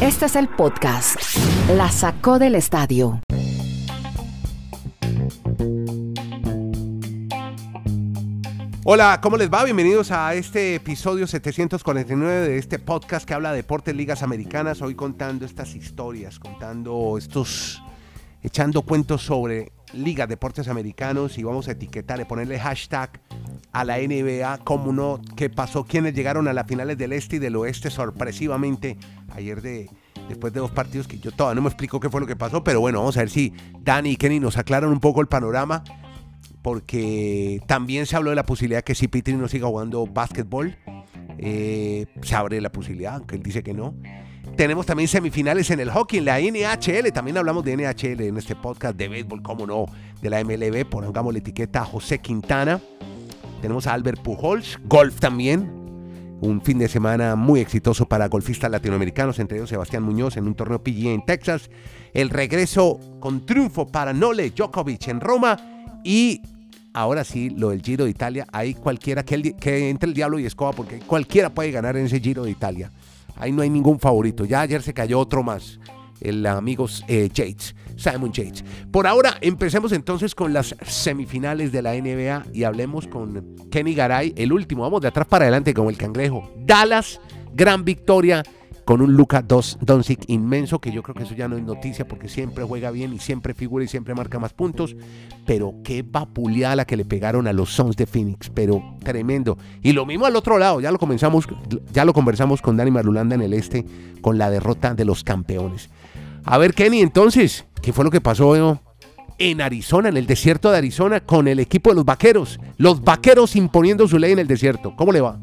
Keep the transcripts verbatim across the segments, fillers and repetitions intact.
Este es el podcast La Sacó del Estadio. Hola, ¿cómo les va? Bienvenidos a este episodio setecientos cuarenta y nueve de este podcast que habla de deportes, ligas americanas. Hoy contando estas historias, contando estos, echando cuentos sobre ligas, deportes americanos, y vamos a etiquetarle, ponerle hashtag a la N B A, cómo no, qué pasó, quiénes llegaron a las finales del este y del oeste sorpresivamente ayer de... después de dos partidos que yo todavía no me explico qué fue lo que pasó, pero bueno, vamos a ver si Danny y Kenny nos aclaran un poco el panorama, porque también se habló de la posibilidad que si Petri no siga jugando básquetbol, eh, se abre la posibilidad, aunque él dice que no. Tenemos también semifinales en el hockey, en la N H L, también hablamos de N H L en este podcast, de béisbol, cómo no, de la M L B, pongamos la etiqueta a José Quintana. Tenemos a Albert Pujols, golf también. Un fin de semana muy exitoso para golfistas latinoamericanos, entre ellos Sebastián Muñoz en un torneo P G A en Texas. El regreso con triunfo para Novak Djokovic en Roma. Y ahora sí, lo del Giro de Italia. Ahí cualquiera, que, el, que entre el diablo y escoba, porque cualquiera puede ganar en ese Giro de Italia. Ahí no hay ningún favorito. Ya ayer se cayó otro más, el amigo eh, Yates, Simon Yates. Por ahora, empecemos entonces con las semifinales de la N B A y hablemos con Kenny Garay, el último. Vamos de atrás para adelante como el cangrejo. Dallas, gran victoria con un Luka Doncic inmenso, que yo creo que eso ya no es noticia porque siempre juega bien y siempre figura y siempre marca más puntos. Pero qué vapuleada la que le pegaron a los Suns de Phoenix, pero tremendo. Y lo mismo al otro lado, ya lo comenzamos, ya lo conversamos con Danny Marulanda en el este, con la derrota de los campeones. A ver, Kenny, entonces, ¿qué fue lo que pasó en Arizona, en el desierto de Arizona, con el equipo de los Vaqueros? Los Vaqueros imponiendo su ley en el desierto. ¿Cómo le va?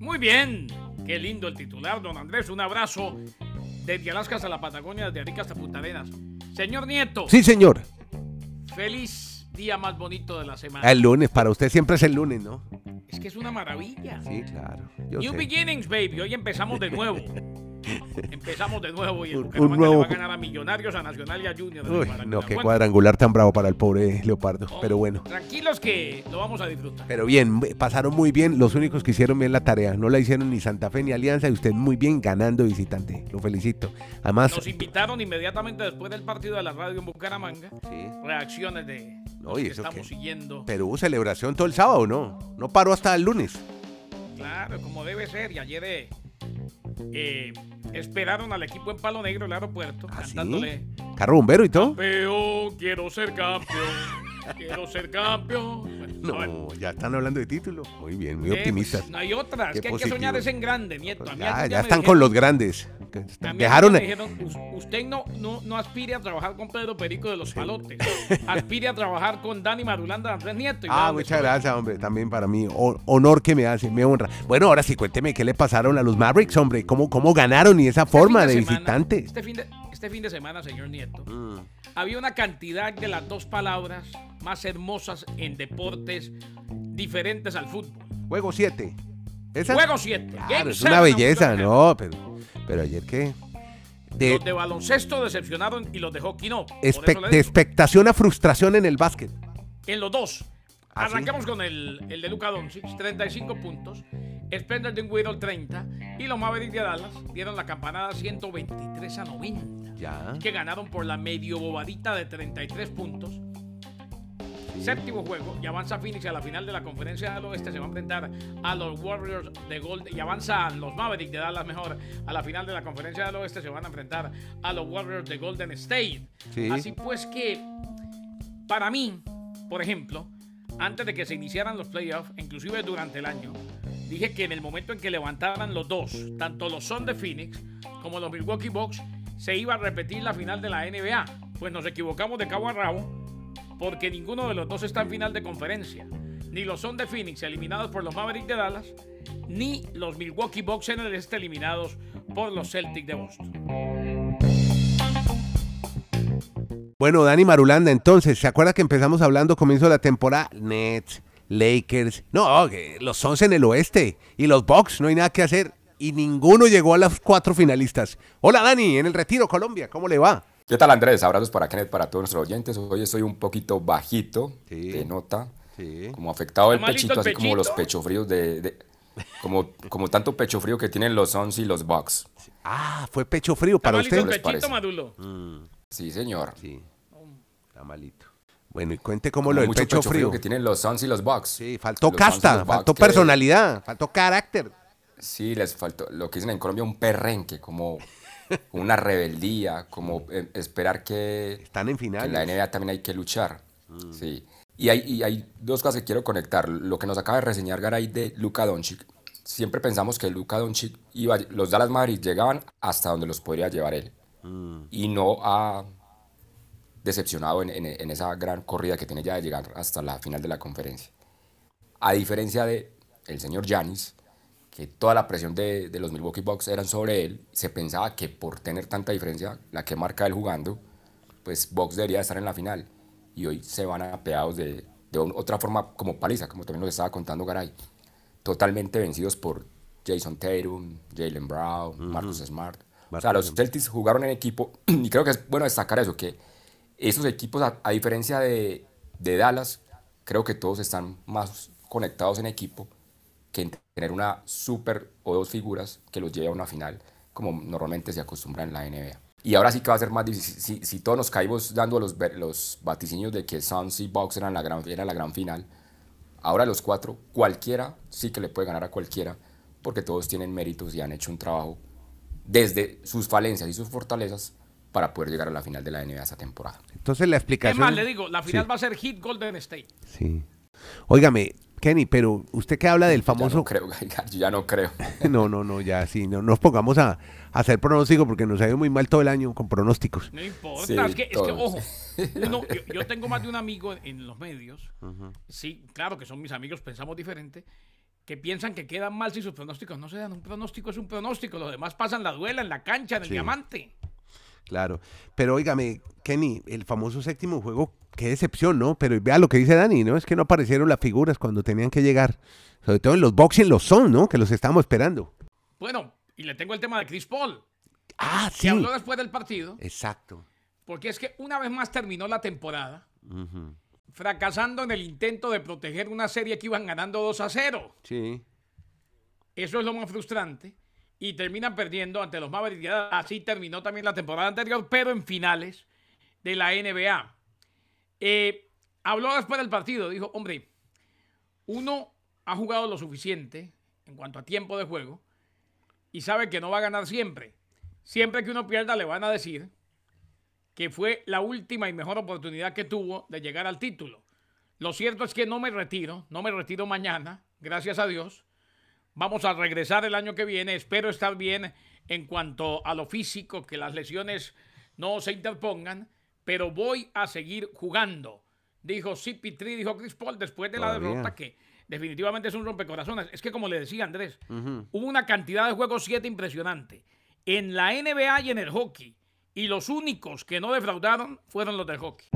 Muy bien. Qué lindo el titular, don Andrés. Un abrazo desde Alaska hasta la Patagonia, desde Arica hasta Punta Arenas. Señor Nieto. Sí, señor. Feliz día más bonito de la semana. El lunes, para usted siempre es el lunes, ¿no? Es que es una maravilla. Sí, claro. New sé. Beginnings, baby. Hoy empezamos de nuevo. Empezamos de nuevo y el Bucaramanga nuevo... le va a ganar a Millonarios, a Nacional y a Junior. Uy, no, qué cuadrangular tan bravo para el pobre Leopardo, oh, pero bueno. Tranquilos que lo vamos a disfrutar. Pero bien, pasaron muy bien, los únicos que hicieron bien la tarea, no la hicieron ni Santa Fe ni Alianza, y usted muy bien ganando visitante, lo felicito. Además, nos invitaron inmediatamente después del partido de la radio en Bucaramanga, sí. Reacciones de no, que estamos qué? siguiendo. Pero hubo celebración todo el sábado, ¿no? No paró hasta el lunes. Claro, como debe ser, y ayer... Eh, Eh, esperaron al equipo en Palo Negro, el aeropuerto, ¿ah, cantándole sí? Carro bombero y todo. Campeón, quiero ser campeón, quiero ser campeón. Bueno, no, ya están hablando de título. Muy bien, muy eh, optimistas. No hay otra, es que positivo. Hay que soñar es en grande, Nieto. Pues ya, ya, ya están dijeron, con los grandes. Dejaron. Me dijeron, usted no, no, no aspire a trabajar con Pedro Perico de los sí. Palotes. Aspire a trabajar con Danny Marulanda, Andrés Nieto. Y ah, muchas gracias, hombre. También para mí, honor que me hace, me honra. Bueno, ahora sí, cuénteme qué le pasaron a los Mavericks, hombre. ¿Cómo, cómo ganaron y esa este forma de, de semana, visitante? Este fin de, este fin de semana, señor Nieto, mm. había una cantidad de las dos palabras más hermosas en deportes diferentes al fútbol. Juego siete. Juego siete. Claro, es una belleza, ¿no? Pero, pero ayer qué... De, los de baloncesto decepcionaron y los de hockey no. Espe de expectación a frustración en el básquet. En los dos. ¿Ah, Arrancamos sí? con el, el de Luka Doncic, treinta y cinco puntos. Spencer Dinwiddie treinta. Y los Mavericks de Dallas dieron la campanada ciento veintitrés a noventa. Ya. Que ganaron por la medio bobadita de treinta y tres puntos. Séptimo juego, y avanza Phoenix a la final de la conferencia del oeste. Se va a enfrentar a los Warriors de Golden, y avanza los Mavericks de Dallas mejor a la final de la conferencia del oeste. Se van a enfrentar a los Warriors de Golden State. Sí. Así pues que, para mí, por ejemplo, antes de que se iniciaran los playoffs, inclusive durante el año, dije que en el momento en que levantaran los dos, tanto los Suns de Phoenix como los Milwaukee Bucks, se iba a repetir la final de la N B A. Pues nos equivocamos de cabo a rabo, porque ninguno de los dos está en final de conferencia. Ni los Suns de Phoenix eliminados por los Mavericks de Dallas, ni los Milwaukee Bucks en el este eliminados por los Celtics de Boston. Bueno, Danny Marulanda, entonces, ¿se acuerda que empezamos hablando comienzo de la temporada? Nets, Lakers, no, los Suns en el oeste y los Bucks, no hay nada que hacer. Y ninguno llegó a las cuatro finalistas. Hola, Danny, en el Retiro, Colombia, ¿cómo le va? ¿Qué tal, Andrés? Abrazos para Kenneth, para todos nuestros oyentes. Hoy estoy un poquito bajito, sí, de nota, sí, como afectado el pechito, el así pechito, como los pechofríos de, de como, como tanto pecho frío que tienen los Suns y los Bucks. Sí. Ah, fue pecho frío para usted. Pechito maduro. Mm. Sí, señor. Sí. Está malito. Bueno, y cuente cómo lo del pecho, pecho frío. frío que tienen los Suns y los Bucks. Sí, faltó los casta, faltó que... personalidad, faltó carácter. Sí, les faltó lo que dicen en Colombia, un perrenque, como una rebeldía, como eh, esperar que... Están en final. En la N B A también hay que luchar. Mm. Sí. Y hay, y hay dos cosas que quiero conectar. Lo que nos acaba de reseñar Garay de Luka Doncic. Siempre pensamos que Luka Doncic iba... Los Dallas Mavericks llegaban hasta donde los podría llevar él. Mm. Y no ha decepcionado en, en, en esa gran corrida que tiene ya de llegar hasta la final de la conferencia. A diferencia de el señor Giannis, que toda la presión de, de los Milwaukee Bucks eran sobre él. Se pensaba que por tener tanta diferencia, la que marca él jugando, pues Bucks debería estar en la final. Y hoy se van apeados de, de un, otra forma, como paliza, como también nos estaba contando Garay. Totalmente vencidos por Jason Tatum, Jaylen Brown, uh-huh. Marcus Smart. Marcus o sea, los Celtics jugaron en equipo, y creo que es bueno destacar eso, que esos equipos, a, a diferencia de, de Dallas, creo que todos están más conectados en equipo que en tener una super o dos figuras que los lleve a una final, como normalmente se acostumbra en la N B A. Y ahora sí que va a ser más difícil. Si, si todos nos caímos dando los, los vaticinios de que Suns y Bucks eran la, gran, eran la gran final, ahora los cuatro, cualquiera sí que le puede ganar a cualquiera, porque todos tienen méritos y han hecho un trabajo desde sus falencias y sus fortalezas para poder llegar a la final de la N B A esta temporada. Entonces la explicación... Es más, le digo, la final sí va a ser Heat Golden State. Sí. Óigame, Kenny, pero usted que habla del famoso... Yo no creo, yo ya no creo. No, no, no, ya sí, no nos pongamos a, a hacer pronósticos porque nos ha ido muy mal todo el año con pronósticos. No importa, sí, es, que, es que, ojo, uno, yo, yo tengo más de un amigo en los medios, uh-huh. sí, claro que son mis amigos, pensamos diferente, que piensan que quedan mal si sus pronósticos no se dan. Un pronóstico es un pronóstico, los demás pasan la duela, en la cancha, en el sí. diamante. Claro, pero óigame, Kenny, el famoso séptimo juego, qué decepción, ¿no? Pero vea lo que dice Dani, ¿no? Es que no aparecieron las figuras cuando tenían que llegar, sobre todo en los boxes, los Suns, ¿no? Que los estábamos esperando. Bueno, y le tengo el tema de Chris Paul. Ah, sí. Que habló después del partido. Exacto. Porque es que una vez más terminó la temporada, uh-huh. fracasando en el intento de proteger una serie que iban ganando dos a cero. Sí. Eso es lo más frustrante. Y terminan perdiendo ante los Mavericks. Así terminó también la temporada anterior, pero en finales de la N B A. Eh, habló después del partido, dijo, hombre, uno ha jugado lo suficiente en cuanto a tiempo de juego y sabe que no va a ganar siempre. Siempre que uno pierda le van a decir que fue la última y mejor oportunidad que tuvo de llegar al título. Lo cierto es que no me retiro, no me retiro mañana, gracias a Dios. Vamos a regresar el año que viene. Espero estar bien en cuanto a lo físico, que las lesiones no se interpongan, pero voy a seguir jugando. Dijo C P tres, dijo Chris Paul, después de Todavía. la derrota, que definitivamente es un rompecorazones. Es que, como le decía Andrés, uh-huh. hubo una cantidad de juegos siete impresionante en la N B A y en el hockey. Y los únicos que no defraudaron fueron los del hockey.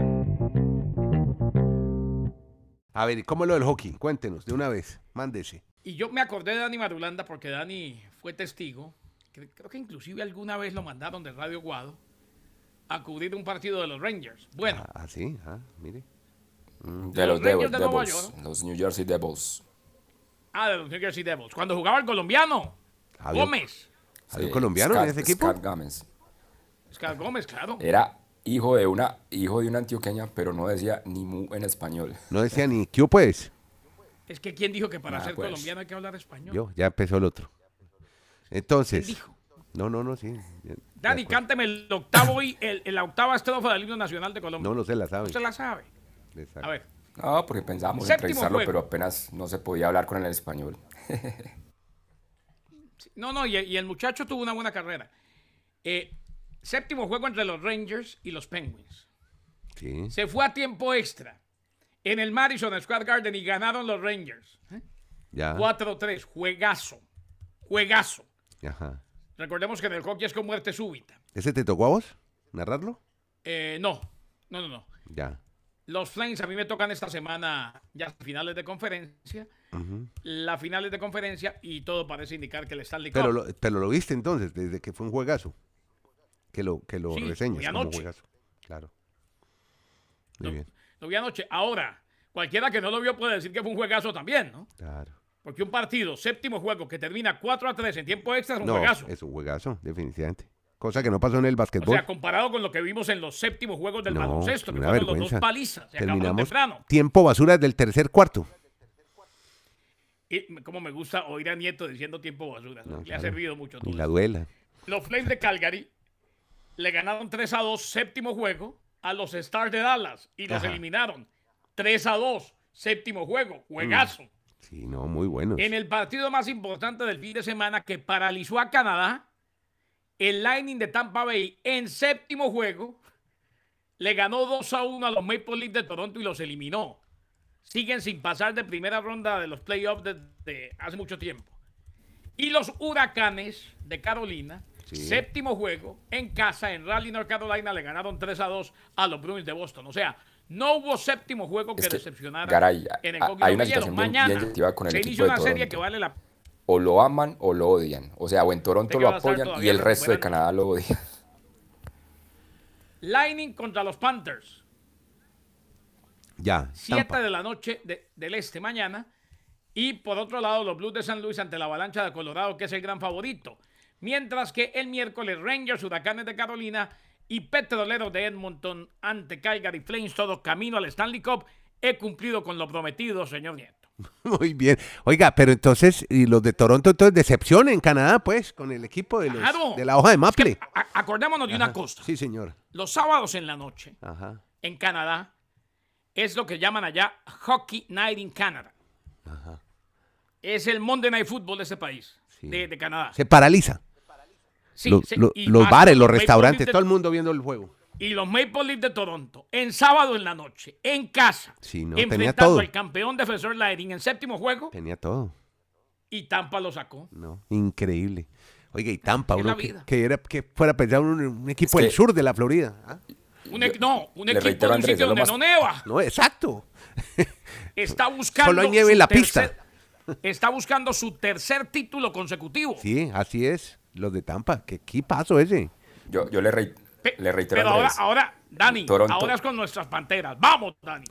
A ver, ¿cómo es lo del hockey? Cuéntenos de una vez, mándese. Y yo me acordé de Danny Marulanda porque Danny fue testigo, creo que inclusive alguna vez lo mandaron de Radio Guado a cubrir un partido de los Rangers. Bueno. Ah, sí, ah, mire. Mm. De, de los, los Devils, de Devils York, ¿no? Los New Jersey Devils. Ah, de los New Jersey Devils. Cuando jugaba el colombiano, ¿Había, Gómez. ¿Había un colombiano Scott, en ese equipo? Scott Gómez. Scott Gómez, claro. Era hijo de una, hijo de una antioqueña, pero no decía ni mu en español. No decía ni ¿qué pues? Es que ¿quién dijo que para nah, ser pues, colombiano hay que hablar español? Yo, ya empezó el otro. Entonces. ¿Quién dijo? No, no, no, sí. Ya, Dani, cánteme el octavo y el, el octava estrofa del himno nacional de Colombia. No, no se la sabe. No se la sabe. Exacto. A ver. No, porque pensábamos entrevistarlo, pero apenas no se podía hablar con el español. No, no, y, y el muchacho tuvo una buena carrera. Eh, séptimo juego entre los Rangers y los Penguins. Sí. Se fue a tiempo extra en el Madison Square Garden y ganaron los Rangers. ¿Eh? cuatro tres, juegazo, juegazo. Ajá. Recordemos que en el hockey es con muerte súbita. ¿Ese te tocó a vos narrarlo? Eh, no, no, no, no. Ya. Los Flames a mí me tocan esta semana ya finales de conferencia, uh-huh. las finales de conferencia y todo parece indicar que le están Stanley Cup. Pero lo, pero lo viste entonces, desde que fue un juegazo, que lo, que lo sí, reseñas como juegazo. Claro. Muy no. bien. Lo vi anoche. Ahora, cualquiera que no lo vio puede decir que fue un juegazo también, ¿no? Claro. Porque un partido, séptimo juego, que termina cuatro a tres en tiempo extra es un no, juegazo. Es un juegazo, definitivamente. Cosa que no pasó en el básquetbol. O sea, comparado con lo que vimos en los séptimos juegos del no, baloncesto, que fueron vergüenza. Los dos palizas. Se Terminamos tiempo basura del tercer cuarto. Y como me gusta oír a Nieto diciendo tiempo basura. No, Le claro, ha servido mucho. Ni la duela. Los Flames de Calgary le ganaron tres a dos, séptimo juego, a los Stars de Dallas. Y los Ajá. eliminaron. tres a dos, séptimo juego. Juegazo. Mm. Sí, no, muy bueno. En el partido más importante del fin de semana que paralizó a Canadá, el Lightning de Tampa Bay en séptimo juego le ganó dos a uno a los Maple Leafs de Toronto y los eliminó. Siguen sin pasar de primera ronda de los playoffs desde hace mucho tiempo. Y los Huracanes de Carolina, sí. séptimo juego en casa en Raleigh, North Carolina, le ganaron tres a dos a los Bruins de Boston. O sea, no hubo séptimo juego que, es que decepcionara Garay, en el hay una situación mañana bien con el se inicia una serie que vale la o lo aman o lo odian. O sea, o en Toronto lo apoyan y el resto de Canadá lo odia. Lightning contra los Panthers. Ya. Siete de la noche de, del este mañana. Y por otro lado, los Blues de San Luis ante la Avalancha de Colorado, que es el gran favorito. Mientras que el miércoles, Rangers, Huracanes de Carolina y Petroleros de Edmonton ante Calgary Flames, todos camino al Stanley Cup. He cumplido con lo prometido, señor Nieto. Muy bien. Oiga, pero entonces, y los de Toronto, entonces, decepción en Canadá, pues, con el equipo de, los, claro. de la hoja de Maple. Es que, a, acordémonos de Ajá. una cosa. Sí, señor. Los sábados en la noche, Ajá. en Canadá, es lo que llaman allá Hockey Night in Canada. Ajá. Es el Monday Night Football de ese país, sí. de, de Canadá. Se paraliza. Sí, lo, se, lo, los bares, los restaurantes, todo el mundo viendo el juego. Y los Maple Leafs de Toronto, en sábado en la noche, en casa, sí, no, enfrentando tenía todo. Al campeón defensor Lightning en séptimo juego. Tenía todo. Y Tampa lo sacó. No, increíble. Oiga, y Tampa, uno que, que, era, que fuera a pensar un, un equipo es del que, sur de la Florida. ¿Ah? Un, yo, no, un equipo de un sitio donde más... no neva. No, exacto. Está buscando Solo hay nieve en la tercer, pista. Está buscando su tercer título consecutivo. Sí, así es. Los de Tampa, qué equipazo ese. Yo, yo le reitero. Le reitero Pero ahora, ahora, Dani, Toronto. ahora es con nuestras Panteras. ¡Vamos, Dani!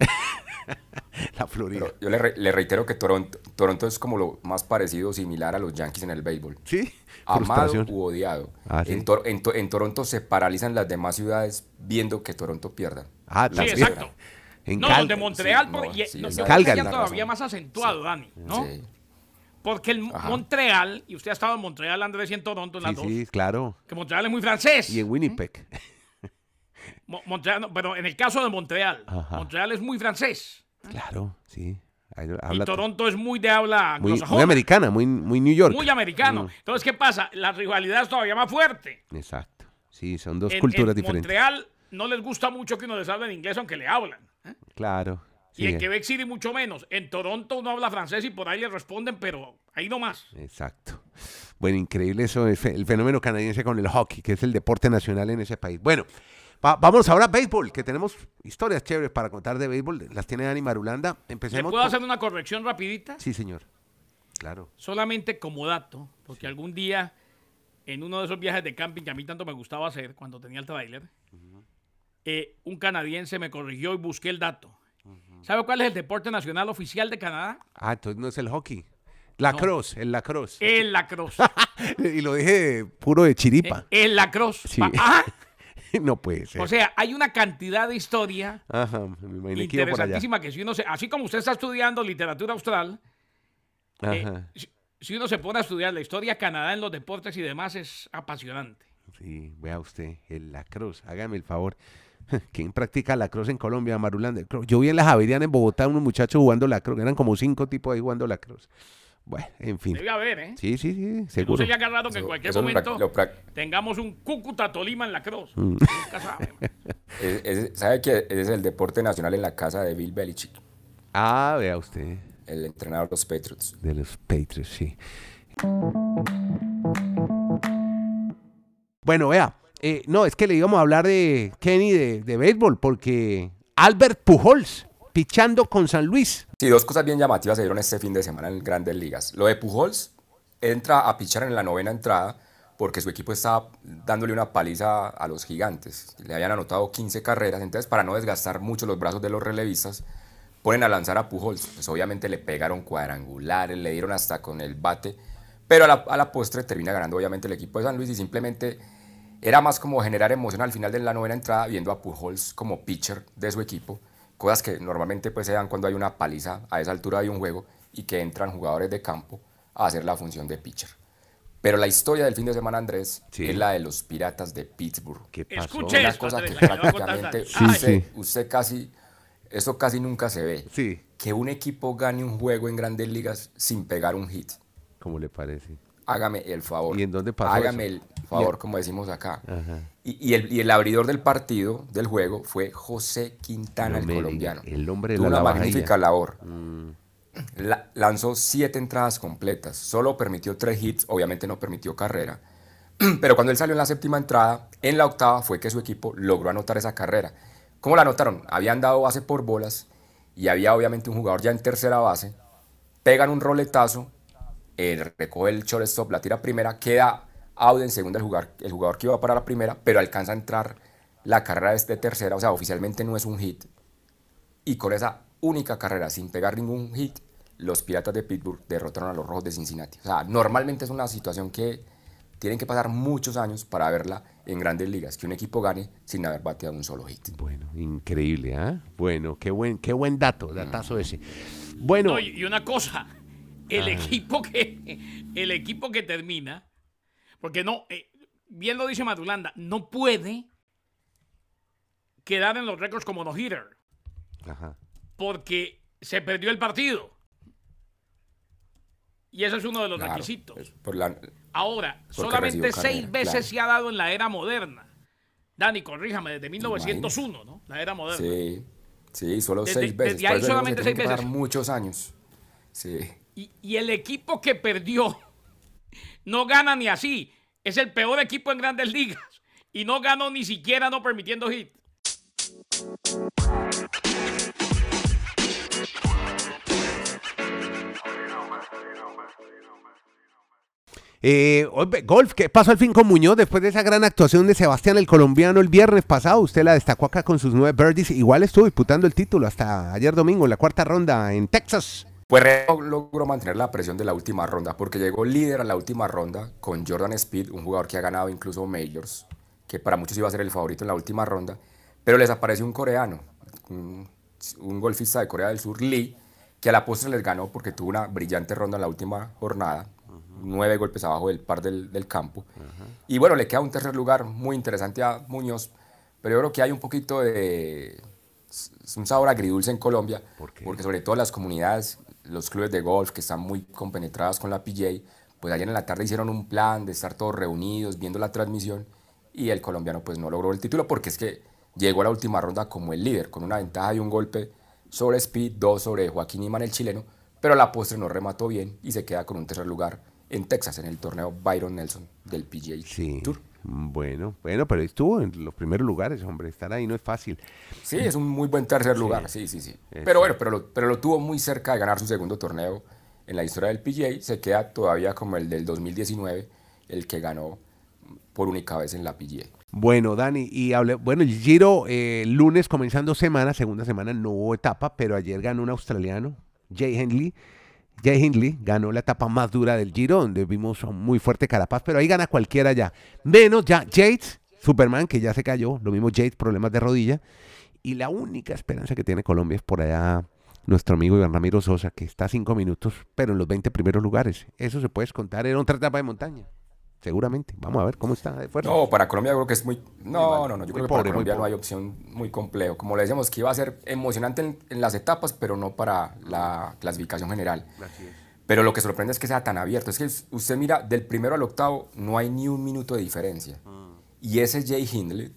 La Florida. Pero yo le, re, le reitero que Toronto, Toronto es como lo más parecido, similar a los Yankees en el béisbol. Sí. Amado u odiado. Ah, ¿sí? en, to, en, to, en Toronto se paralizan las demás ciudades viendo que Toronto pierda. Ah, sí, exacto. En no, Cal... los de Montreal sí, por, no, y, sí, no, sí, Calgary, todavía más acentuado, sí. Dani, ¿no? Sí. Porque el Ajá. Montreal, y usted ha estado en Montreal, Andrés, y en Toronto, en las sí, dos. Sí, claro. Que Montreal es muy francés. Y en Winnipeg. Mo Montreal, no, pero en el caso de Montreal, Ajá. Montreal es muy francés. Claro, sí. Habla y Toronto es muy de habla muy, muy americana, muy, muy New York. Muy americano. Mm. Entonces, ¿qué pasa? La rivalidad es todavía más fuerte. Exacto. Sí, son dos en, culturas en diferentes. En Montreal no les gusta mucho que uno les hable en inglés, aunque le hablan. ¿Eh? Claro. Sí, y en Quebec City mucho menos. En Toronto uno habla francés y por ahí le responden, pero ahí nomás. Exacto. Bueno, increíble eso, el fenómeno canadiense con el hockey, que es el deporte nacional en ese país. Bueno, va, vamos ahora a béisbol, que tenemos historias chéveres para contar de béisbol. Las tiene Danny Marulanda. Empecemos. ¿Me puedo hacer una corrección rapidita? Sí, señor. Claro. Solamente como dato, porque sí. algún día en uno de esos viajes de camping que a mí tanto me gustaba hacer cuando tenía el tráiler, uh-huh. eh, un canadiense me corrigió y busqué el dato. ¿Sabe cuál es el deporte nacional oficial de Canadá? Ah, entonces no es el hockey. Lacrosse, no. el lacrosse. El lacrosse. Y lo dije puro de chiripa. El, el lacrosse. Sí. ¿Ah? No puede ser. O sea, hay una cantidad de historia Ajá, me interesantísima por allá. Que si uno se... Así como usted está estudiando literatura austral, eh, si, si uno se pone a estudiar la historia de Canadá en los deportes y demás, es apasionante. Sí, vea usted, el lacrosse. Hágame el favor. ¿Quién practica lacrosse en Colombia, Marulanda? Yo vi en la Javeriana en Bogotá unos muchachos jugando lacrosse. Eran como cinco tipos ahí jugando lacrosse. Bueno, en fin. Debe haber, ¿eh? Sí, sí, sí, seguro. No sería agarrado que en cualquier momento tengamos un Cúcuta Tolima en lacrosse. Mm. Nunca sabe. es, es, ¿Sabe que ese es el deporte nacional en la casa de Bill Belichick? Ah, vea usted. El entrenador de los Patriots. De los Patriots, sí. Bueno, vea. Eh, no, es que le íbamos a hablar de Kenny de, de béisbol, porque Albert Pujols, pichando con San Luis. Sí, dos cosas bien llamativas se dieron este fin de semana en Grandes Ligas. Lo de Pujols, entra a pichar en la novena entrada porque su equipo estaba dándole una paliza a los Gigantes. Le habían anotado quince carreras, entonces para no desgastar mucho los brazos de los relevistas, ponen a lanzar a Pujols, pues obviamente le pegaron cuadrangulares, le dieron hasta con el bate, pero a la, a la postre termina ganando obviamente el equipo de San Luis, y simplemente era más como generar emoción al final de la novena entrada viendo a Pujols como pitcher de su equipo, cosas que normalmente pues se dan cuando hay una paliza a esa altura de un juego y que entran jugadores de campo a hacer la función de pitcher. Pero la historia del fin de semana, Andrés, sí, es la de los Piratas de Pittsburgh. ¿Qué pasó? Escuché una cosa, Andrés, que prácticamente sí, usted, sí. usted casi, eso casi nunca se ve. Sí. Que un equipo gane un juego en Grandes Ligas sin pegar un hit. ¿Cómo le parece? Hágame el favor. ¿Y en dónde pasó Hágame eso? el favor, como decimos acá. Ajá. Y, y, el, y el abridor del partido, del juego, fue José Quintana, no el colombiano. Diga, el hombre de Tuvo la una lavajilla. magnífica labor. Mm. La, lanzó siete entradas completas, solo permitió tres hits, obviamente no permitió carrera, pero cuando él salió en la séptima entrada, en la octava fue que su equipo logró anotar esa carrera. ¿Cómo la anotaron? Habían dado base por bolas y había obviamente un jugador ya en tercera base, pegan un roletazo, él recoge el shortstop, la tira primera, queda out en segunda el jugador, el jugador que iba para la primera, pero alcanza a entrar la carrera de tercera, o sea, oficialmente no es un hit, y con esa única carrera, sin pegar ningún hit, los Piratas de Pittsburgh derrotaron a los Rojos de Cincinnati. O sea, normalmente es una situación que tienen que pasar muchos años para verla en Grandes Ligas, que un equipo gane sin haber bateado un solo hit. Bueno, increíble, ¿eh? Bueno, qué buen, qué buen dato, datazo ese. Bueno. No, y una cosa, el equipo, que, el equipo que termina, porque no, eh, bien lo dice Marulanda, no puede quedar en los récords como no-hitter. Ajá. Porque se perdió el partido. Y ese es uno de los claro, requisitos. Por la, Ahora, solamente seis carrera, veces claro. se ha dado en la era moderna. Dani, corríjame, desde mil novecientos uno, Imagínate. ¿no? La era moderna. Sí, sí, solo desde, seis veces. Desde ahí solamente seis veces. Muchos años. Sí. Y, y el equipo que perdió no gana ni así. Es el peor equipo en Grandes Ligas. Y no ganó ni siquiera no permitiendo hit. Eh, golf, ¿qué pasó al fin con Muñoz después de esa gran actuación de Sebastián el colombiano el viernes pasado? Usted la destacó acá con sus nueve birdies, igual estuvo disputando el título hasta ayer domingo en la cuarta ronda en Texas. Pues logró mantener la presión de la última ronda porque llegó líder a la última ronda con Jordan Spieth, un jugador que ha ganado incluso Majors, que para muchos iba a ser el favorito en la última ronda, pero les apareció un coreano, un, un golfista de Corea del Sur, Lee, que a la postre les ganó porque tuvo una brillante ronda en la última jornada, nueve golpes abajo del par del, del campo. Uh-huh. Y bueno, le queda un tercer lugar muy interesante a Muñoz, pero yo creo que hay un poquito de un sabor agridulce en Colombia, ¿Por qué? porque sobre todo las comunidades, los clubes de golf que están muy compenetradas con la P G A, pues ayer en la tarde hicieron un plan de estar todos reunidos, viendo la transmisión, y el colombiano pues no logró el título, porque es que llegó a la última ronda como el líder, con una ventaja de un golpe sobre Speed, dos sobre Joaquín Iman, el chileno, pero la postre no remató bien y se queda con un tercer lugar en Texas, en el torneo Byron Nelson del P G A sí, Tour. Bueno, bueno, pero estuvo en los primeros lugares, hombre, estar ahí no es fácil. Sí, es un muy buen tercer lugar, sí, sí, sí. sí. Pero bueno, pero lo, pero lo tuvo muy cerca de ganar su segundo torneo en la historia del P G A, se queda todavía como el del dos mil diecinueve, el que ganó por única vez en la P G A. Bueno, Dani, y hable, bueno, el Giro, eh, lunes comenzando semana, segunda semana, no hubo etapa, pero ayer ganó un australiano, Jai Hindley, Jai Hindley ganó la etapa más dura del Giro, donde vimos muy fuerte Carapaz, pero ahí gana cualquiera ya. Menos ya Yates, Superman, que ya se cayó, lo mismo Yates, problemas de rodilla. Y la única esperanza que tiene Colombia es por allá nuestro amigo Iván Ramiro Sosa, que está a cinco minutos, pero en los veinte primeros lugares. Eso se puede descontar en otra etapa de montaña, seguramente. Vamos a ver cómo está de fuerza. No, para Colombia yo creo que es muy... No, no, no, yo creo que para Colombia no hay opción, muy complejo. Como le decíamos, que iba a ser emocionante en, en las etapas, pero no para la clasificación general. Pero lo que sorprende es que sea tan abierto. Es que usted mira, del primero al octavo no hay ni un minuto de diferencia. Mm. Y ese Jai Hindley,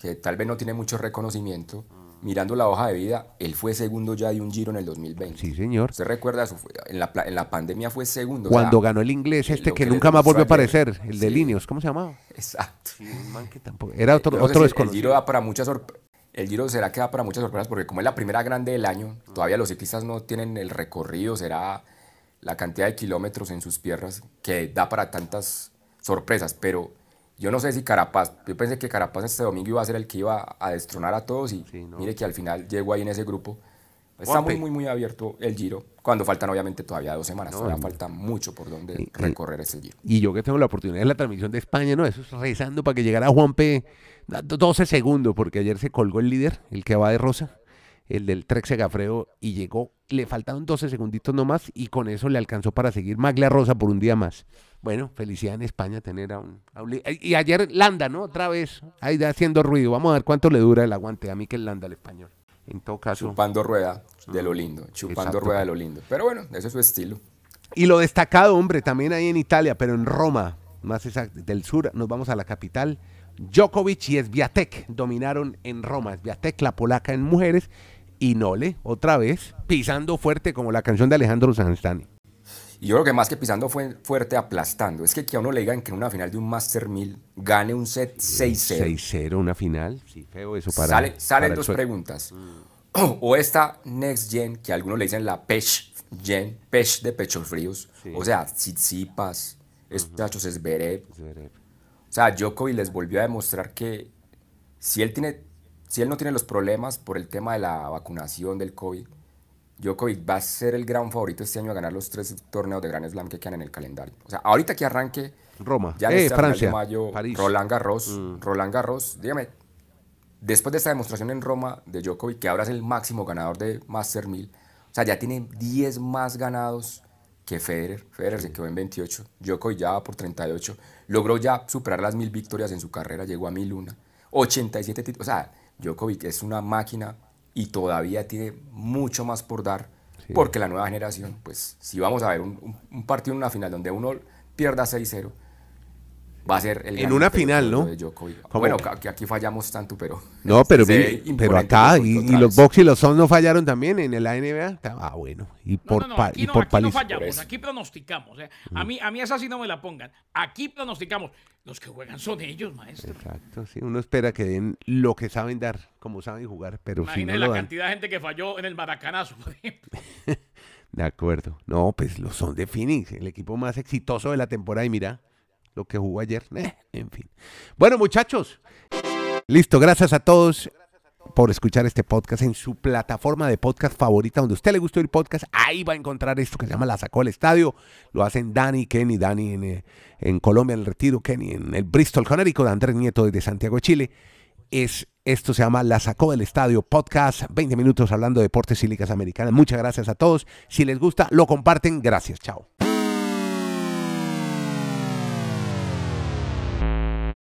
que tal vez no tiene mucho reconocimiento, mm. mirando la hoja de vida, él fue segundo ya de un Giro en el dos mil veinte. Sí, señor. ¿Usted recuerda? Su, en, la, en la pandemia fue segundo. Cuando o sea, ganó el inglés este que, que nunca más volvió a aparecer, el sí. de Ineos, ¿cómo se llamaba? Exacto. Sí, un man que tampoco... Era otro, Entonces, otro desconocido. El Giro, da para muchas sorpre... el Giro será que da para muchas sorpresas, porque como es la primera grande del año, mm. todavía los ciclistas no tienen el recorrido, será la cantidad de kilómetros en sus piernas que da para tantas sorpresas, pero... Yo no sé si Carapaz, yo pensé que Carapaz este domingo iba a ser el que iba a destronar a todos y sí, no. mire que al final llegó ahí en ese grupo Está muy, muy, muy abierto el Giro, cuando faltan obviamente todavía dos semanas, no, todavía no. falta mucho por donde y, recorrer ese Giro. Y yo que tengo la oportunidad de la transmisión de España, no, eso es rezando para que llegara Juanpe doce segundos, porque ayer se colgó el líder, el que va de rosa, el del Trek Segafredo, y llegó, le faltaron doce segunditos nomás, y con eso le alcanzó para seguir Maglia Rosa por un día más. Bueno, felicidad en España tener a un... A un y ayer Landa, ¿no? Otra vez, ahí haciendo ruido, vamos a ver cuánto le dura el aguante a Mikel Landa, el español. En todo caso, chupando rueda de lo lindo, chupando exacto. rueda de lo lindo. Pero bueno, ese es su estilo. Y lo destacado, hombre, también ahí en Italia, pero en Roma, más exacto, del sur, nos vamos a la capital. Djokovic y Swiatek dominaron en Roma. Swiatek, la polaca en mujeres, y Nole, otra vez, pisando fuerte como la canción de Alejandro Sanzani. Y yo creo que más que pisando fue fuerte, aplastando. Es que que a uno le digan que en una final de un Master mil gane un set seis cero. seis cero, una final. Sí, feo eso para... Sale, salen para dos preguntas. Mm. O esta Next Gen, que a algunos le dicen la Pech Gen, Pech de pechos fríos. Sí. O sea, Tsitsipas, Estachos uh-huh. Zverev. O sea, Djokovic les volvió a demostrar que si él, tiene, si él no tiene los problemas por el tema de la vacunación del COVID, Djokovic va a ser el gran favorito este año a ganar los tres torneos de Grand Slam que quedan en el calendario. O sea, ahorita que arranque Roma, ya eh, Francia, de mayo, París. Roland Garros, mm. Roland Garros, dígame, después de esta demostración en Roma de Djokovic, que ahora es el máximo ganador de Master mil, o sea, ya tiene diez más ganados que Federer. Federer sí. se quedó en veintiocho, Djokovic ya va por treinta y ocho, logró ya superar las mil victorias en su carrera, llegó a mil uno, ochenta y siete títulos, o sea, Djokovic es una máquina. Y todavía tiene mucho más por dar, sí. porque la nueva generación, pues si vamos a ver un, un, un partido en una final donde uno pierda seis cero, va a ser el... En una final, ¿no? Bueno, que aquí fallamos tanto, pero... No, pero, mi, pero acá, y, y los Bucks y los Suns no fallaron también en el N B A. Ah, bueno, y por no, no, no, aquí, no, aquí no fallamos, aquí pronosticamos. Eh. A, mí, a mí es así, no me la pongan. Aquí pronosticamos. Los que juegan son ellos, maestro. Exacto, sí. Uno espera que den lo que saben dar, como saben jugar, pero si no lo dan. Imagínate la cantidad de gente que falló en el Maracanazo, por ejemplo. De acuerdo. No, pues los son de Phoenix, el equipo más exitoso de la temporada. Y mira lo que jugó ayer. Eh, en fin. Bueno, muchachos. Listo, gracias a todos por escuchar este podcast en su plataforma de podcast favorita, donde a usted le gustó el podcast, ahí va a encontrar esto que se llama La Sacó del Estadio. Lo hacen Dani, Kenny, Dani en, en Colombia, en el Retiro, Kenny en el Bristol, Connecticut, de Andrés Nieto desde Santiago, Chile. Es, esto se llama La Sacó del Estadio Podcast, veinte minutos hablando de deportes y ligas americanas. Muchas gracias a todos. Si les gusta, lo comparten. Gracias, chao.